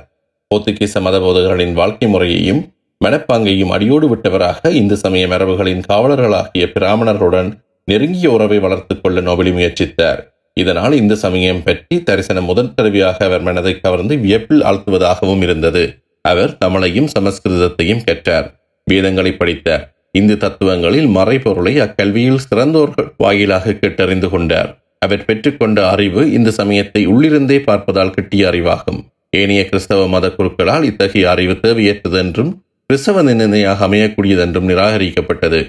போர்த்துகீச மதபோதகர்களின் வாழ்க்கை முறையையும் மனப்பாங்கையும் அடியோடு விட்டவராக இந்து சமய மரபுகளின் காவலர்களாகிய பிராமணர்களுடன் நெருங்கிய உறவை வளர்த்துக் கொள்ள நோபிலி முயற்சித்தார். இதனால் இந்து சமயம் பற்றி தரிசனம் முதல் தடவையாக அவர் மனதை கவர்ந்து வியப்பில் ஆழ்த்துவதாகவும் இருந்தது. அவர் தமிழையும் சமஸ்கிருதத்தையும் கற்றார். வேதங்களை படித்தார். இந்து தத்துவங்களில் மறைபொருளை அக்கல்வியில் சிறந்தோர்கள் வாயிலாக கேட்டறிந்து கொண்டார். அவர் பெற்றுக்கொண்ட அறிவு இந்த சமயத்தை உள்ளிருந்தே பார்ப்பதால் கிட்டிய அறிவாகும். ஏனைய கிறிஸ்தவ மத குழுக்களால் இத்தகைய அறிவு தேவையற்றதென்றும் கிறிஸ்தவ நிந்தனையாக அமையக்கூடியதென்றும் நிராகரிக்கப்பட்டது.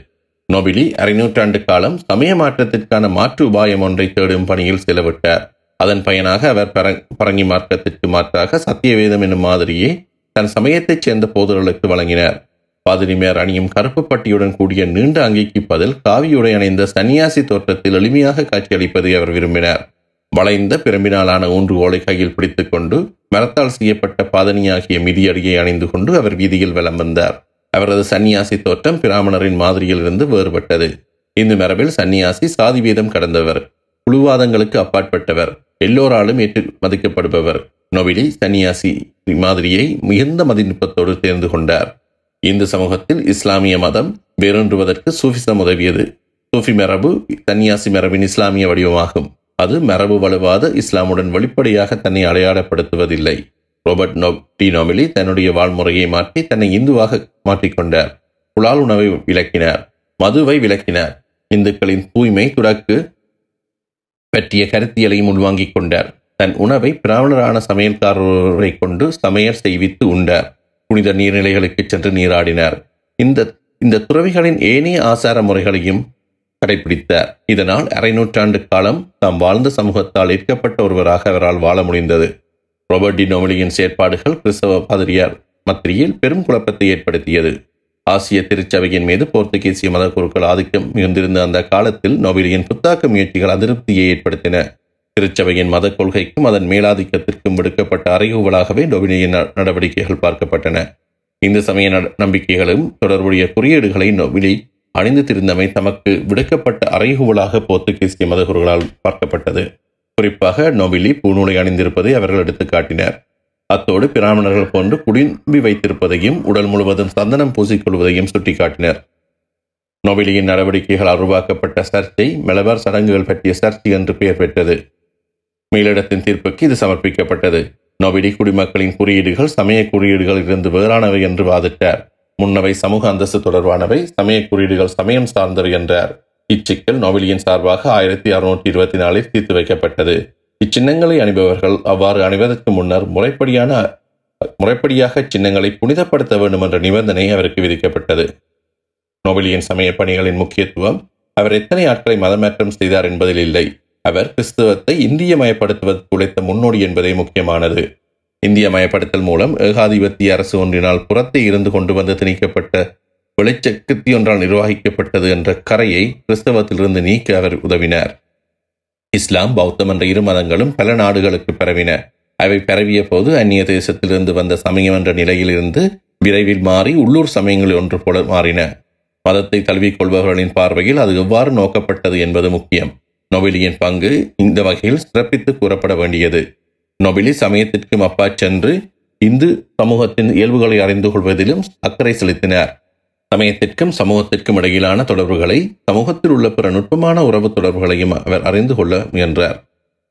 நொபிலி அரை நூற்றாண்டு காலம் சமய மாற்றத்திற்கான மாற்று உபாயம் ஒன்றை தேடும் பணியில் செலவிட்டார். அதன் பயனாக அவர் பர பரங்கி மார்க்கத்திற்கு மாற்றாக சத்தியவேதம் என்னும் மாதிரியே தன் சமயத்தைச் சேர்ந்த போதர்களுக்கு வழங்கினார். பாதிரிமார் அணியும் கருப்பு பட்டியுடன் கூடிய நீண்ட அங்கிக்கு பதில் காவியுடை அணிந்த சன்னியாசி தோற்றத்தில் எளிமையாக காட்சியளிப்பதை அவர் விரும்பினார். வளைந்த பிரம்பினாலான ஊன்றுகோலை கையில் பிடித்துக் கொண்டு மரத்தால் செய்யப்பட்ட பாதனியாகிய மிதியடியை அணிந்து கொண்டு அவர் வீதியில் வலம் வந்தார். அவரது சன்னியாசி தோற்றம் பிராமணரின் மாதிரியிலிருந்து வேறுபட்டது. இந்து மரபில் சன்னியாசி சாதி வீதம் கடந்தவர், குழுவாதங்களுக்கு அப்பாற்பட்டவர், எல்லோராலும் ஏற்று மதிக்கப்படுபவர். நொபிலி சன்னியாசி மாதிரியை மிகுந்த மதிநுட்பத்தோடு தேர்ந்து கொண்டார். இந்து சமூகத்தில் இஸ்லாமிய மதம் வேரூன்றுவதற்கு சூஃபிசம் உதவியது. சூஃபி மரபு சன்னியாசி மரபின் இஸ்லாமிய வடிவமாகும். அது மரபு வலுவாத இஸ்லாமுடன் வெளிப்படையாக தன்னை அடையாளப்படுத்துவதில்லை. ரோபர்ட் டி நொபிலி தன்னுடைய வாழ்முறையை மாற்றி தன்னை இந்துவாக மாற்றிக்கொண்டார். புலால் உணவை விளக்கினார், மதுவை விளக்கினார், இந்துக்களின் தூய்மை துறக்கு பற்றிய கருத்தியலையும் உள்வாங்கிக் கொண்டார். தன் உணவை பிராமணரான சமையல்காரரை கொண்டு சமையல் செய்வித்து உண்டார். புனித நீர்நிலைகளுக்கு சென்று நீராடினார். இந்த இந்த துறவிகளின் ஏனைய ஆசார முறைகளையும் கடைபிடித்தார். இதனால் அரை நூற்றாண்டு காலம் தாம் வாழ்ந்த சமூகத்தால் ஈர்க்கப்பட்ட ஒருவராக அவரால் வாழ முடிந்தது. ரோபர்ட் டி நொபிலியின் செயற்பாடுகள் கிறிஸ்தவ பாதிரியார் மத்தியில் பெரும் குழப்பத்தை ஏற்படுத்தியது. ஆசிய திருச்சபையின் மீது போர்த்துகீசிய மத குருக்கள் ஆதிக்கம் மிகுந்திருந்த அந்த காலத்தில் நொபிலியின் புத்தாக்க முயற்சிகள் அதிருப்தியை ஏற்படுத்தின. திருச்சபையின் மத கொள்கைக்கும் அதன் மேலாதிக்கத்திற்கும் விடுக்கப்பட்ட அறைகூவலாகவே நொபிலியின் நடவடிக்கைகள் பார்க்கப்பட்டன. இந்து சமய நம்பிக்கைகளும் தொடர்புடைய குறியீடுகளை நொபிலி அணிந்திருந்தமை தமக்கு விடுக்கப்பட்ட அறைகூவலாக போர்த்துகீசிய மதகுருகளால் பார்க்கப்பட்டது. குறிப்பாக நொபிலி பூநூலை அணிந்திருப்பதை அவர்கள் எடுத்து காட்டினர். அத்தோடு பிராமணர்கள் போன்று குடிம்பி வைத்திருப்பதையும் உடல் முழுவதும் சந்தனம் பூசிக்கொள்வதையும் சுட்டிக்காட்டினர். நொபிலியின் நடவடிக்கைகளால் உருவாக்கப்பட்ட சர்ச்சை மலபார் சடங்குகள் பற்றிய சர்ச்சை என்று பெயர் பெற்றது. மேலிடத்தின் தீர்ப்புக்கு இது சமர்ப்பிக்கப்பட்டது. நொபிலி குடிமக்களின் குறியீடுகள் சமய குறியீடுகள் இருந்து வேறானவை என்று வாதிட்டார். முன்னவை சமூக அந்தஸ்து தொடர்பானவை, சமய குறியீடுகள் சமயம் சார்ந்தது என்றார். இச்சிக்கல் நொபிலியின் சார்பாக ஆயிரத்தி அறுநூற்றி இருபத்தி நாலில் தீர்த்து வைக்கப்பட்டது. இச்சின்னங்களை அணிபவர்கள் அவ்வாறு அணிவதற்கு முன்னர் முறைப்படியான முறைப்படியாக சின்னங்களை புனிதப்படுத்த வேண்டும் என்ற நிபந்தனை அவருக்கு விதிக்கப்பட்டது. நொபிலியின் சமய பணிகளின் முக்கியத்துவம் அவர் எத்தனை ஆட்களை மதமாற்றம் செய்தார் என்பதில் இல்லை, அவர் கிறிஸ்தவத்தை இந்திய மயப்படுத்துவதற்கு உழைத்த முன்னோடி என்பதே முக்கியமானது. இந்திய மயப்படுத்தல் மூலம் ஏகாதிபத்திய அரசு ஒன்றினால் புறத்தை இருந்து கொண்டு வந்து திணிக்கப்பட்ட வெளிச்சக்தி ஒன்றால் நிர்வகிக்கப்பட்டது என்ற கரையை கிறிஸ்தவத்திலிருந்து நீக்க அவர் உதவினார். இஸ்லாம், பௌத்தம் என்ற இரு மதங்களும் பல நாடுகளுக்கு பரவின. அவை பரவிய போது அந்நிய தேசத்திலிருந்து வந்த சமயம் என்ற நிலையிலிருந்து விரைவில் மாறி உள்ளூர் சமயங்கள் ஒன்று போல மாறின. மதத்தை தழுவிக்கொள்பவர்களின் பார்வையில் அது எவ்வாறு நோக்கப்பட்டது என்பது முக்கியம். நொபிலியின் பங்கு இந்த வகையில் சிறப்பித்து கூறப்பட வேண்டியது. நொபிலி சமயத்திற்கும் அப்பா சென்று இந்து சமூகத்தின் இயல்புகளை அறிந்து கொள்வதிலும் அக்கறை செலுத்தினார். சமயத்திற்கும் சமூகத்திற்கும் இடையிலான தொடர்புகளை, சமூகத்தில் உள்ள பிற நுட்பமான உறவு தொடர்புகளையும் அவர் அறிந்து கொள்ள முயன்றார்.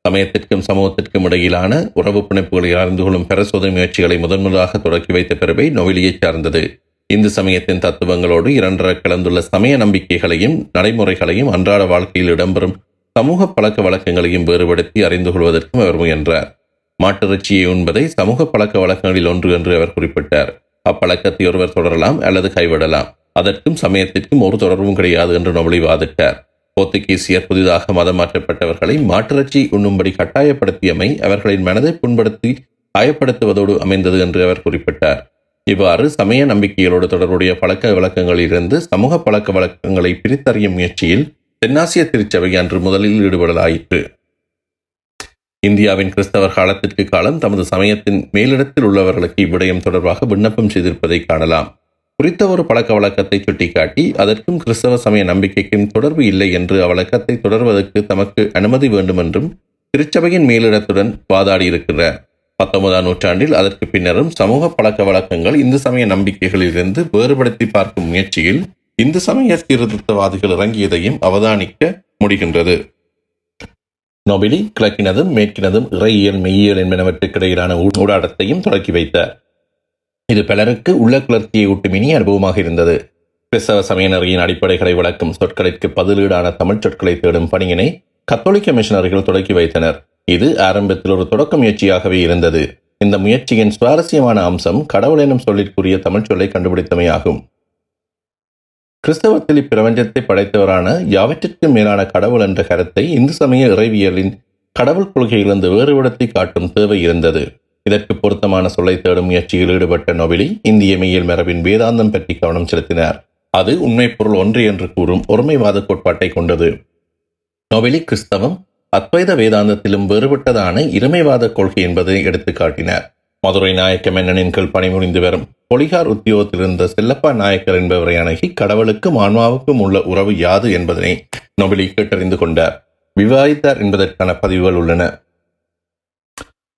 சமயத்திற்கும் சமூகத்திற்கும் இடையிலான உறவு பிணைப்புகளை அறிந்து கொள்ளும் பரிசோதனை முயற்சிகளை முதன்முதலாக தொடக்கி வைத்த பிறவை நொபிலியை சார்ந்தது. இந்து சமயத்தின் தத்துவங்களோடு இரண்டர கலந்துள்ள சமய நம்பிக்கைகளையும் நடைமுறைகளையும் அன்றாட வாழ்க்கையில் இடம்பெறும் சமூக பழக்க வழக்கங்களையும் வேறுபடுத்தி அறிந்து கொள்வதற்கும் அவர் முயன்றார். மாட்டிறைச்சியை உண்பதை சமூக பழக்க வழக்கங்களில் ஒன்று என்று அவர் குறிப்பிட்டார். அப்பழக்கத்தை ஒருவர் தொடரலாம் அல்லது கைவிடலாம், அதற்கும் சமயத்திற்கும் ஒரு தொடர்பும் கிடையாது என்று நொபிலி வாதிட்டார். போர்த்துகீசியர் புதிதாக மதம் மாற்றப்பட்டவர்களை மாட்டிறைச்சி உண்ணும்படி கட்டாயப்படுத்தியமை அவர்களின் மனதை புண்படுத்தி காயப்படுத்துவதோடு அமைந்தது என்று அவர் குறிப்பிட்டார். இவ்வாறு சமய நம்பிக்கைகளோடு தொடர்புடைய பழக்க வழக்கங்களிலிருந்து சமூக பழக்க வழக்கங்களை பிரித்தறியும் முயற்சியில் தென்னாசிய திருச்சபை அன்று முதலில் ஈடுபடலாயிற்று. இந்தியாவின் கிறிஸ்தவர் காலத்திற்கு காலம் தமது சமயத்தின் மேலிடத்தில் உள்ளவர்களுக்கு இவ்விடயம் தொடர்பாக விண்ணப்பம் செய்திருப்பதை காணலாம். குறித்த ஒரு பழக்க வழக்கத்தை சுட்டிக்காட்டி அதற்கும் கிறிஸ்தவ சமய நம்பிக்கைக்கும் தொடர்பு இல்லை என்று அவ்வழக்கத்தை தொடர்வதற்கு தமக்கு அனுமதி வேண்டும் என்றும் திருச்சபையின் மேலிடத்துடன் வாதாடியிருக்கிறார். பத்தொன்பதாம் நூற்றாண்டில் அதற்கு பின்னரும் சமூக பழக்க வழக்கங்கள் இந்து சமய நம்பிக்கைகளிலிருந்து வேறுபடுத்தி பார்க்கும் முயற்சியில் இந்து சமய சீர்திருத்தவாதிகள் இறங்கியதையும் அவதானிக்க முடிகின்றது. நொபிலி கிழக்கினதும் மேற்கினதும் இறையியல் மெய்யியல் என்பனவற்றுக்கிடையிலான ஊடாடத்தையும் தொடக்கி வைத்தார். இது பலருக்கு உள்ள கிளர்ச்சியை ஊட்டும் இனிய அனுபவமாக இருந்தது. கிறிஸ்தவ சமயநெறியின் அடிப்படைகளை விளக்கும் சொற்களிற்கு பதிலீடான தமிழ் சொற்களை தேடும் பணியினை கத்தோலிக்க மிஷனரிகள் தொடக்கி வைத்தனர். இது ஆரம்பத்தில் ஒரு தொடக்க முயற்சியாகவே இருந்தது. இந்த முயற்சியின் சுவாரஸ்யமான அம்சம் கடவுள் எனும் சொல்லிற்குரிய தமிழ் சொல்லை கண்டுபிடித்தமையாகும். கிறிஸ்தவத்தில் இப்பிரபஞ்சத்தை படைத்தவரான யாவற்றிற்கும் மேலான கடவுள் என்ற கருத்தை இந்து சமய இறைவியலின் கடவுள் கொள்கையிலிருந்து வேறுபடுத்தி காட்டும் தேவை இருந்தது. இதற்கு பொருத்தமான சொல்லை தேடும் முயற்சியில் ஈடுபட்ட நொபிலி இந்திய மெய்யியல் மரபின் வேதாந்தம் பற்றி கவனம் செலுத்தினார். அது உண்மை பொருள் ஒன்று என்று கூறும் ஒருமைவாத கோட்பாட்டை கொண்டது. நொபிலி கிறிஸ்தவம் அத்வைத வேதாந்தத்திலும் வேறுபட்டதான இருமைவாத கொள்கை என்பதை எடுத்து காட்டினார். மதுரை நாயக்க மன்னனின் கீழ் பணிபுரிந்து வரும் பொலிகார் உத்தியோகத்தில் இருந்த செல்லப்பா நாயக்கர் என்பவரை அணுகி கடவுளுக்கும் ஆன்மாவுக்கும் உள்ள உறவு யாது என்பதனை நொபிலி கேட்டறிந்து கொண்டார், விவாதித்தார் என்பதற்கான பதிவுகள் உள்ளன.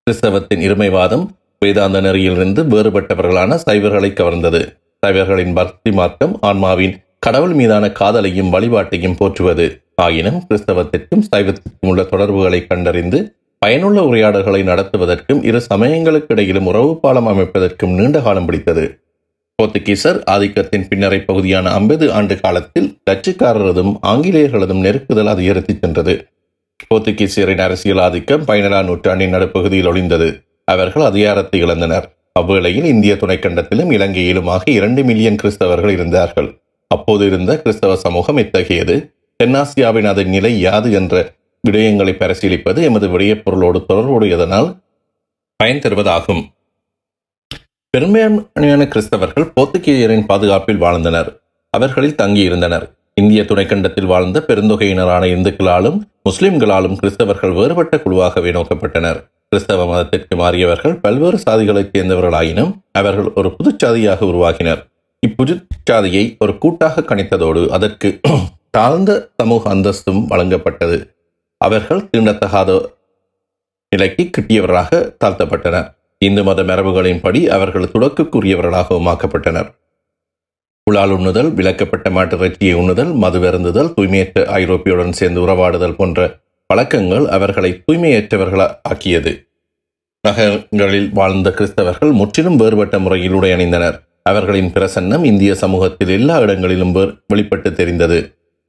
கிறிஸ்தவத்தின் இருமைவாதம் வேதாந்த நெறியிலிருந்து வேறுபட்டவர்களான சைவர்களை கவர்ந்தது. சைவர்களின் பக்தி மார்க்கம் ஆன்மாவின் கடவுள் மீதான காதலையும் வழிபாட்டையும் போற்றுவது. ஆயினும் கிறிஸ்தவத்திற்கும் சைவத்திற்கும் உள்ள தொடர்புகளை கண்டறிந்து பயனுள்ள உரையாடல்களை நடத்துவதற்கும் இரு சமயங்களுக்கு இடையிலும் உறவு பாலம் அமைப்பதற்கும் நீண்ட காலம் பிடித்தது. போர்த்துகீசர் ஆதிக்கத்தின் பின்னரை பகுதியான ஐம்பது ஆண்டு காலத்தில் டச்சுக்காரரதும் ஆங்கிலேயர்களதும் நெருக்குதல் அதிகரித்து சென்றது. போர்த்துகீசியரின் அரசியல் ஆதிக்கம் பதினேழாம் நூற்றாண்டின் நடுப்பகுதியில் ஒளிந்தது. அவர்கள் அதிகாரத்தை இழந்தனர். அவ்வேளையில் இந்திய துணைக்கண்டத்திலும் இலங்கையிலுமாக இரண்டு மில்லியன் கிறிஸ்தவர்கள் இருந்தார்கள். அப்போது இருந்த கிறிஸ்தவ சமூகம் இத்தகையது, தென்னாசியாவின் அதன் நிலை யாது என்ற விடயங்களை பரிசீலிப்பது எமது விடயப்பொருளோடு தொடர்புடையதனால் பயன் தருவதாகும். பெரும்பான்மையான கிறிஸ்தவர்கள் போர்த்துகீசியரின் பாதுகாப்பில் வாழ்ந்தனர். அவர்களில் தங்கியிருந்தனர். இந்திய துணைக்கண்டத்தில் வாழ்ந்த பெருந்தொகையினரான இந்துக்களாலும் முஸ்லிம்களாலும் கிறிஸ்தவர்கள் வேறுபட்ட குழுவாகவே நோக்கப்பட்டனர். கிறிஸ்தவ மதத்திற்கு மாறியவர்கள் பல்வேறு சாதிகளைச் சேர்ந்தவர்களாயினும் அவர்கள் ஒரு புதுச்சாதியாக உருவாகினர். இப்புதுச்சாதியை ஒரு கூட்டாக கணித்ததோடு அதற்கு தாழ்ந்த சமூக அந்தஸ்தும் வழங்கப்பட்டது. அவர்கள் தீண்டத்தகாத நிலைக்கு கிட்டியவராக தாழ்த்தப்பட்டனர். இந்து மத மரபுகளின்படி அவர்கள் துடக்குக்குரியவர்களாகவும் ஆக்கப்பட்டனர். புலால் உண்ணுதல், விலக்கப்பட்ட மாட்டு இறைச்சியை உண்ணுதல், மதுவருந்துதல், தூய்மையற்ற ஐரோப்பியுடன் சேர்ந்து உறவாடுதல் போன்ற பழக்கங்கள் அவர்களை தூய்மையற்றவர்கள ஆக்கியது. நகரங்களில் வாழ்ந்த கிறிஸ்தவர்கள் முற்றிலும் வேறுபட்ட முறையில் உடை அணிந்தனர். அவர்களின் பிரசன்னம் இந்திய சமூகத்தில் எல்லா இடங்களிலும் வெளிப்பட்டு தெரிந்தது.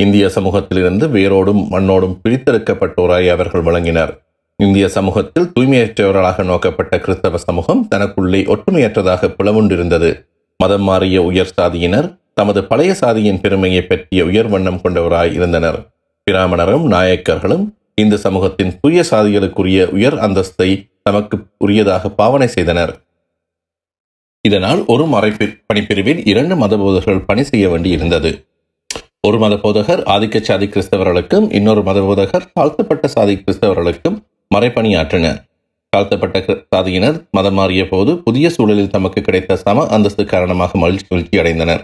இந்திய சமூகத்திலிருந்து வேரோடும் மண்ணோடும் பிரித்தெடுக்கப்பட்டோராய் அவர்கள் விளங்கினர். இந்திய சமூகத்தில் தூய்மையற்றவர்களாக நோக்கப்பட்ட கிறிஸ்தவ சமூகம் தனக்குள்ளே ஒற்றுமையற்றதாக பிளவுண்டிருந்தது. மதம் மாறிய உயர் சாதியினர் தமது பழைய சாதியின் பெருமையை பற்றிய உயர் வண்ணம் கொண்டவராய் இருந்தனர். பிராமணரும் நாயக்கர்களும் இந்து சமூகத்தின் தூய சாதிகளுக்குரிய உயர் அந்தஸ்தை தமக்கு உரியதாக பாவனை செய்தனர். இதனால் ஒரு மறைப்பி பணிப்பிரிவில் இரண்டு மதபோதர்கள் பணி செய்ய வேண்டி இருந்தது. ஒரு மத போதகர் ஆதிக்க சாதி கிறிஸ்தவர்களுக்கும் இன்னொரு மத போதகர் தாழ்த்தப்பட்ட சாதி கிறிஸ்தவர்களுக்கும் மறைப்பணியாற்றினர். தாழ்த்தப்பட்ட சாதியினர் மதம் மாறிய போது புதிய சூழலில் தமக்கு கிடைத்த சம அந்தஸ்து காரணமாக மகிழ்ச்சி அடைந்தனர்.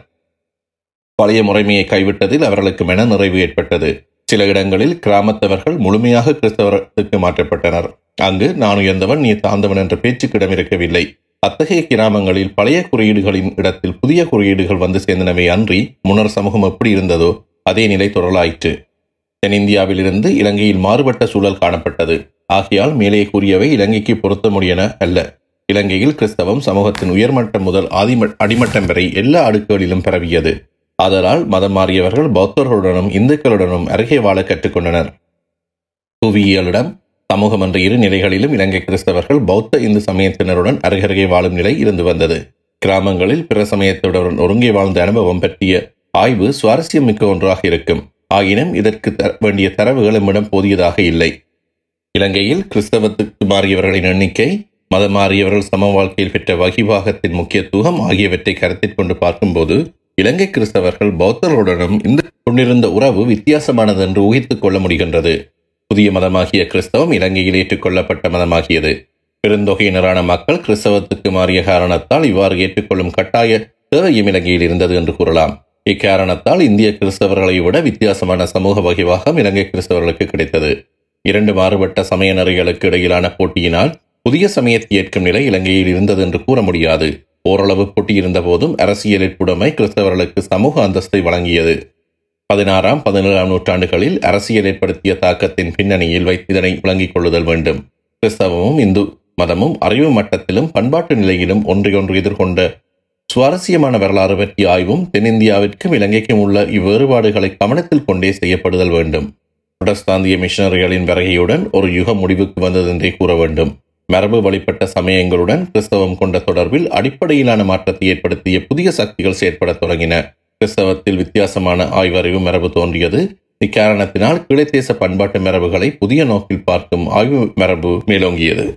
பழைய முறைமையை கைவிட்டதில் அவர்களுக்கு மன நிறைவு ஏற்பட்டது. சில இடங்களில் கிராமத்தவர்கள் முழுமையாக கிறிஸ்தவத்துக்கு மாற்றப்பட்டனர். அங்கு நான் உயர்ந்தவன் நீ தாழ்ந்தவன் என்ற பேச்சுக்கு இடமிருக்கவில்லை. அத்தகைய கிராமங்களில் பழைய குறியீடுகளின் இடத்தில் புதிய குறியீடுகள் வந்து சேர்ந்தனவே அன்றி முன்னர் சமூகம் எப்படி இருந்ததோ அதே நிலை தொடலாயிற்று. தென்னிந்தியாவிலிருந்து இலங்கையில் மாறுபட்ட சூழல் காணப்பட்டது. ஆகையால் மேலே கூறியவை இலங்கைக்கு பொருத்தமுடியன அல்ல. இலங்கையில் கிறிஸ்தவம் சமூகத்தின் உயர்மட்டம் முதல் ஆதிம அடிமட்டம் வரை எல்லா அடுக்குகளிலும் பரவியது. அதனால் மதம் மாறியவர்கள் பௌத்தர்களுடனும் இந்துக்களுடனும் அருகே வாழ கற்றுக்கொண்டனர். புவியியலிடம் சமூகம் என்ற இரு நிலைகளிலும் இலங்கை கிறிஸ்தவர்கள் பௌத்த இந்து சமயத்தினருடன் அருகருகே வாழும் நிலை இருந்து வந்தது. கிராமங்களில் பிற சமயத்தினருடன் ஒருங்கே வாழ்ந்த அனுபவம் பற்றிய ஆய்வு சுவாரஸ்யம் மிக்க ஒன்றாக இருக்கும். ஆயினும் இதற்கு வேண்டிய தரவுகள் நம்மிடம் போதியதாக இல்லை. இலங்கையில் கிறிஸ்தவத்துக்கு மாறியவர்களின் எண்ணிக்கை, மதம் மாறியவர்கள் சம வாழ்க்கையில் பெற்ற வகிபாகத்தின் முக்கியத்துவம் ஆகியவற்றை கருத்தில் கொண்டு பார்க்கும்போது இலங்கை கிறிஸ்தவர்கள் பௌத்தர்களுடனும் இந்த கொண்டிருந்த உறவு வித்தியாசமானது என்று ஊகித்துக் கொள்ள முடிகின்றது. புதிய மதமாகிய கிறிஸ்தவம் இலங்கையில் ஏற்றுக்கொள்ளப்பட்ட மதமாகியது. பெருந்தொகையினரான மக்கள் கிறிஸ்தவத்துக்கு மாறிய காரணத்தால் இவ்வாறு ஏற்றுக்கொள்ளும் கட்டாய தேவையும் இலங்கையில் இருந்தது என்று கூறலாம். இக்காரணத்தால் இந்திய கிறிஸ்தவர்களை விட வித்தியாசமான சமூக வகைவாகம் இலங்கை கிறிஸ்தவர்களுக்கு கிடைத்தது. இரண்டு மாறுபட்ட சமய நெறிகளுக்கு இடையிலான போட்டியினால் புதிய சமயத்தை ஏற்கும் நிலை இலங்கையில் இருந்தது என்று கூற முடியாது. ஓரளவு போட்டி இருந்த போதும் அரசியலில் புடமை கிறிஸ்தவர்களுக்கு சமூக அந்தஸ்தை வழங்கியது. பதினாறாம் பதினேழாம் நூற்றாண்டுகளில் அரசியல் ஏற்படுத்திய தாக்கத்தின் பின்னணியில் வைத்து இதனை விளங்கிக் கொள்ளுதல் வேண்டும். கிறிஸ்தவமும் இந்து மதமும் அறிவு மட்டத்திலும் பண்பாட்டு நிலையிலும் ஒன்றையொன்று எதிர்கொண்ட சுவாரஸ்யமான வரலாறு பற்றிய ஆய்வும் தென்னிந்தியாவிற்கும் இலங்கைக்கும் உள்ள இவ்வேறுபாடுகளை கவனத்தில் கொண்டே செய்யப்படுதல் வேண்டும். புரட்டஸ்தாந்திய மிஷனரிகளின் வருகையுடன் ஒரு யுக முடிவுக்கு வந்தது என்றே கூற வேண்டும். மரபு வழிபட்ட சமயங்களுடன் கிறிஸ்தவம் கொண்ட தொடர்பில் அடிப்படையிலான மாற்றத்தை ஏற்படுத்திய புதிய சக்திகள் செயற்பட தொடங்கின. கிறிஸ்தவத்தில் வித்தியாசமான ஆய்வறிவு மரபு தோன்றியது. இக்காரணத்தினால் கிளைத்தேச பண்பாட்டு மரபுகளை புதிய நோக்கில் பார்க்கும் ஆய்வு மரபு மேலோங்கியது.